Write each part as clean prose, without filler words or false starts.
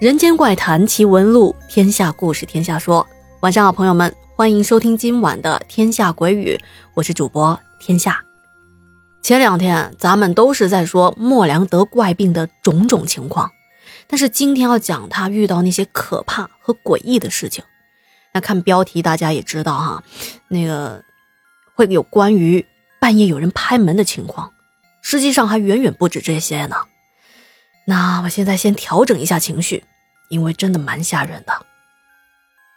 人间怪谈奇闻录，天下故事天下说。晚上好朋友们，欢迎收听今晚的天下鬼语，我是主播天下。前两天咱们都是在说莫良得怪病的种种情况，但是今天要讲他遇到那些可怕和诡异的事情。那看标题大家也知道哈，那个会有关于半夜有人拍门的情况，实际上还远远不止这些呢。那我现在先调整一下情绪，因为真的蛮吓人的。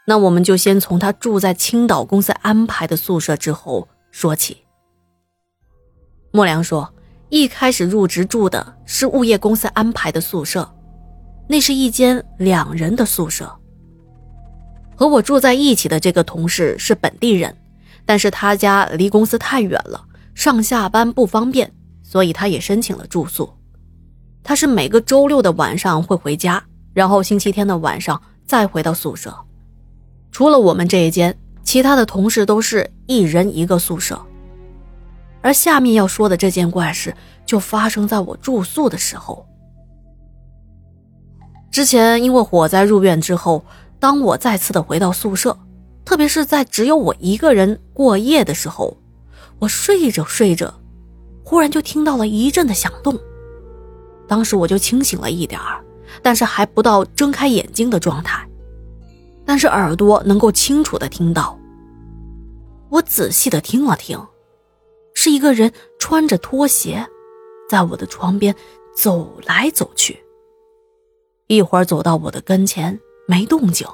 那我们就先从他住在青岛公司安排的宿舍之后说起。莫良说，一开始入职住的是物业公司安排的宿舍，那是一间2人的宿舍。和我住在一起的这个同事是本地人，但是他家离公司太远了，上下班不方便，所以他也申请了住宿。他是每个周6的晚上会回家，然后星期天的晚上再回到宿舍。除了我们这一间，其他的同事都是1人1个宿舍。而下面要说的这件怪事就发生在我住宿的时候。之前因为火灾入院之后，当我再次的回到宿舍，特别是在只有我一个人过夜的时候，我睡着睡着，忽然就听到了一阵的响动。当时我就清醒了一点儿，但是还不到睁开眼睛的状态，但是耳朵能够清楚地听到。我仔细地听了听，是一个人穿着拖鞋在我的床边走来走去，一会儿走到我的跟前没动静，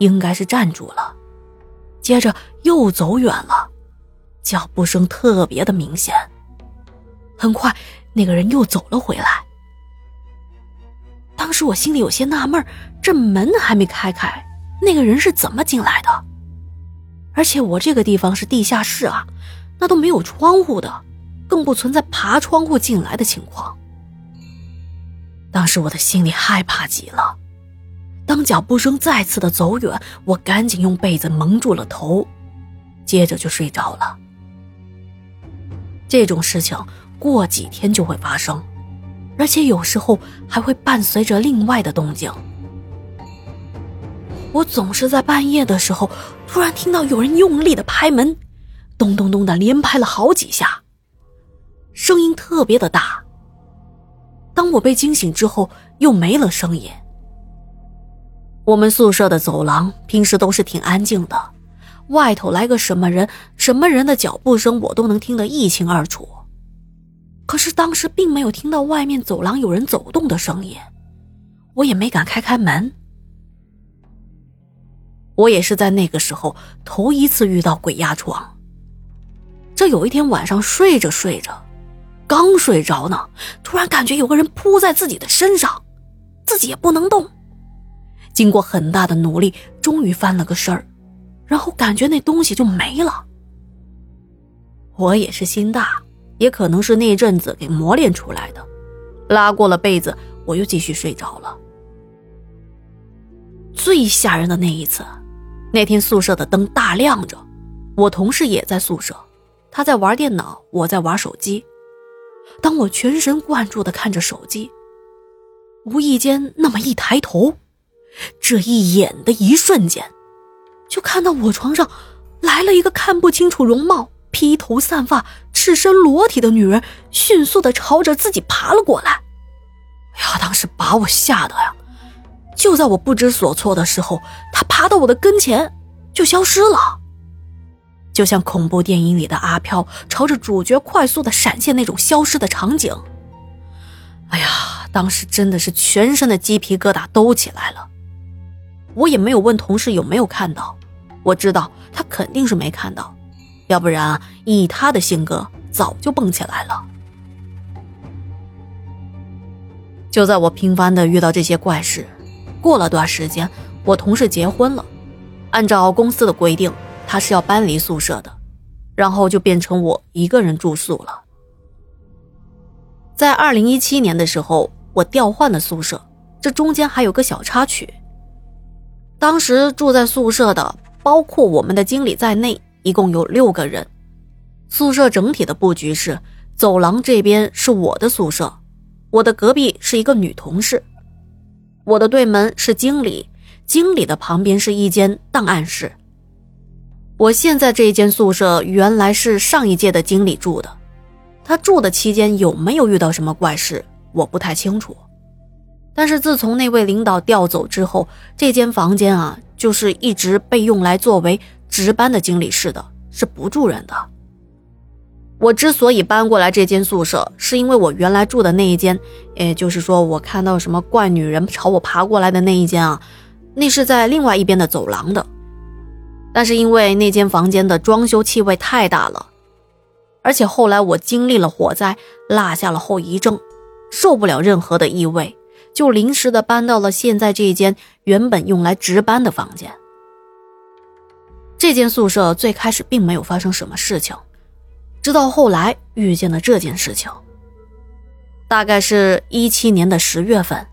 应该是站住了，接着又走远了，脚步声特别的明显。很快那个人又走了回来。当时我心里有些纳闷，这门还没开开，那个人是怎么进来的？而且我这个地方是地下室啊，那都没有窗户的，更不存在爬窗户进来的情况。当时我的心里害怕极了。当脚步声再次的走远，我赶紧用被子蒙住了头，接着就睡着了。这种事情过几天就会发生，而且有时候还会伴随着另外的动静。我总是在半夜的时候突然听到有人用力的拍门，咚咚咚的连拍了好几下，声音特别的大。当我被惊醒之后又没了声音。我们宿舍的走廊平时都是挺安静的，外头来个什么人，什么人的脚步声我都能听得一清二楚。可是当时并没有听到外面走廊有人走动的声音，我也没敢开门。我也是在那个时候头一次遇到鬼压床。这有一天晚上睡着睡着，刚睡着呢，突然感觉有个人扑在自己的身上，自己也不能动。经过很大的努力，终于翻了个身儿，然后感觉那东西就没了。我也是心大，也可能是那阵子给磨练出来的，拉过了被子，我又继续睡着了。最吓人的那一次，那天宿舍的灯大亮着，我同事也在宿舍，他在玩电脑，我在玩手机。当我全神贯注地看着手机，无意间那么一抬头，这一眼的一瞬间，就看到我床上来了一个看不清楚容貌，披头散发，赤身裸体的女人迅速地朝着自己爬了过来。哎呀，当时把我吓得呀！就在我不知所措的时候，她爬到我的跟前就消失了，就像恐怖电影里的阿飘朝着主角快速地闪现那种消失的场景。哎呀，当时真的是全身的鸡皮疙瘩都起来了。我也没有问同事有没有看到，我知道他肯定是没看到，要不然以他的性格早就蹦起来了。就在我频繁地遇到这些怪事，过了段时间我同事结婚了，按照公司的规定他是要搬离宿舍的，然后就变成我一个人住宿了。在2017年的时候我调换了宿舍，这中间还有个小插曲。当时住在宿舍的，包括我们的经理在内，一共有6个人。宿舍整体的布局是，走廊这边是我的宿舍，我的隔壁是一个女同事，我的对门是经理，经理的旁边是一间档案室。我现在这一间宿舍原来是上一届的经理住的，他住的期间有没有遇到什么怪事，我不太清楚。但是自从那位领导调走之后，这间房间啊，就是一直被用来作为值班的经理室的，是不住人的。我之所以搬过来这间宿舍，是因为我原来住的那一间，也就是说我看到什么怪女人朝我爬过来的那一间啊，那是在另外一边的走廊的。但是因为那间房间的装修气味太大了，而且后来我经历了火灾，落下了后遗症，受不了任何的异味，就临时的搬到了现在这一间原本用来值班的房间。这间宿舍最开始并没有发生什么事情，直到后来遇见了这件事情。大概是17年的10月份，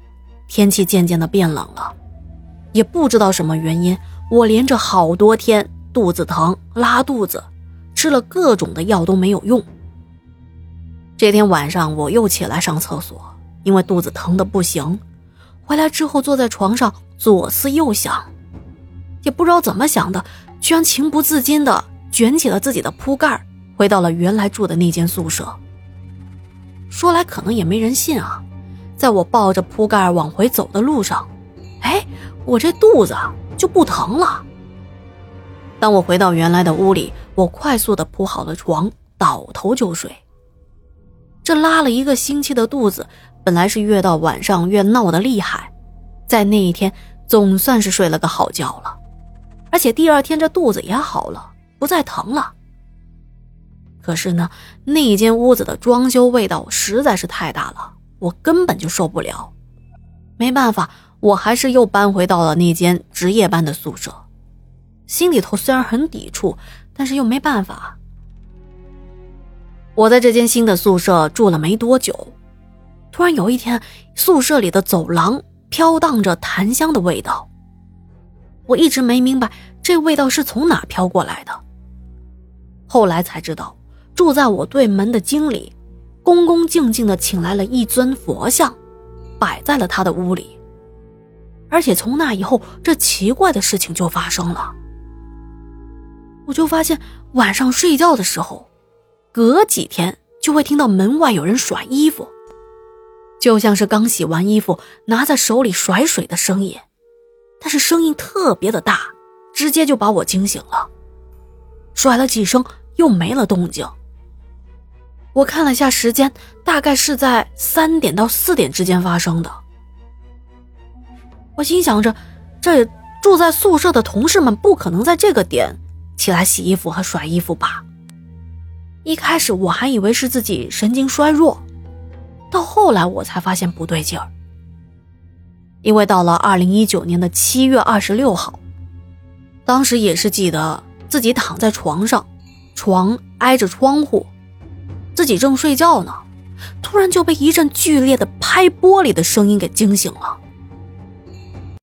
天气渐渐的变冷了，也不知道什么原因，我连着好多天肚子疼拉肚子，吃了各种的药都没有用。这天晚上我又起来上厕所，因为肚子疼得不行，回来之后坐在床上左思右想，也不知道怎么想的，居然情不自禁的卷起了自己的铺盖，回到了原来住的那间宿舍。说来可能也没人信啊，在我抱着铺盖往回走的路上，哎，我这肚子就不疼了。当我回到原来的屋里，我快速地铺好了床，倒头就睡。这拉了1个星期的肚子，本来是越到晚上越闹得厉害，在那一天总算是睡了个好觉了，而且第二天这肚子也好了，不再疼了。可是呢，那一间屋子的装修味道实在是太大了，我根本就受不了。没办法，我还是又搬回到了那间值夜班的宿舍，心里头虽然很抵触，但是又没办法。我在这间新的宿舍住了没多久，突然有一天，宿舍里的走廊飘荡着檀香的味道，我一直没明白这味道是从哪飘过来的。后来才知道，住在我对门的经理恭恭敬敬地请来了一尊佛像，摆在了他的屋里。而且从那以后，这奇怪的事情就发生了。我就发现晚上睡觉的时候，隔几天就会听到门外有人甩衣服，就像是刚洗完衣服拿在手里甩水的声音，但是声音特别的大，直接就把我惊醒了。甩了几声又没了动静。我看了下时间，大概是在3点到4点之间发生的。我心想着，这住在宿舍的同事们不可能在这个点起来洗衣服和甩衣服吧。一开始我还以为是自己神经衰弱，到后来我才发现不对劲儿。因为到了2019年的7月26号，当时也是记得自己躺在床上，床挨着窗户，自己正睡觉呢，突然就被一阵剧烈的拍玻璃的声音给惊醒了。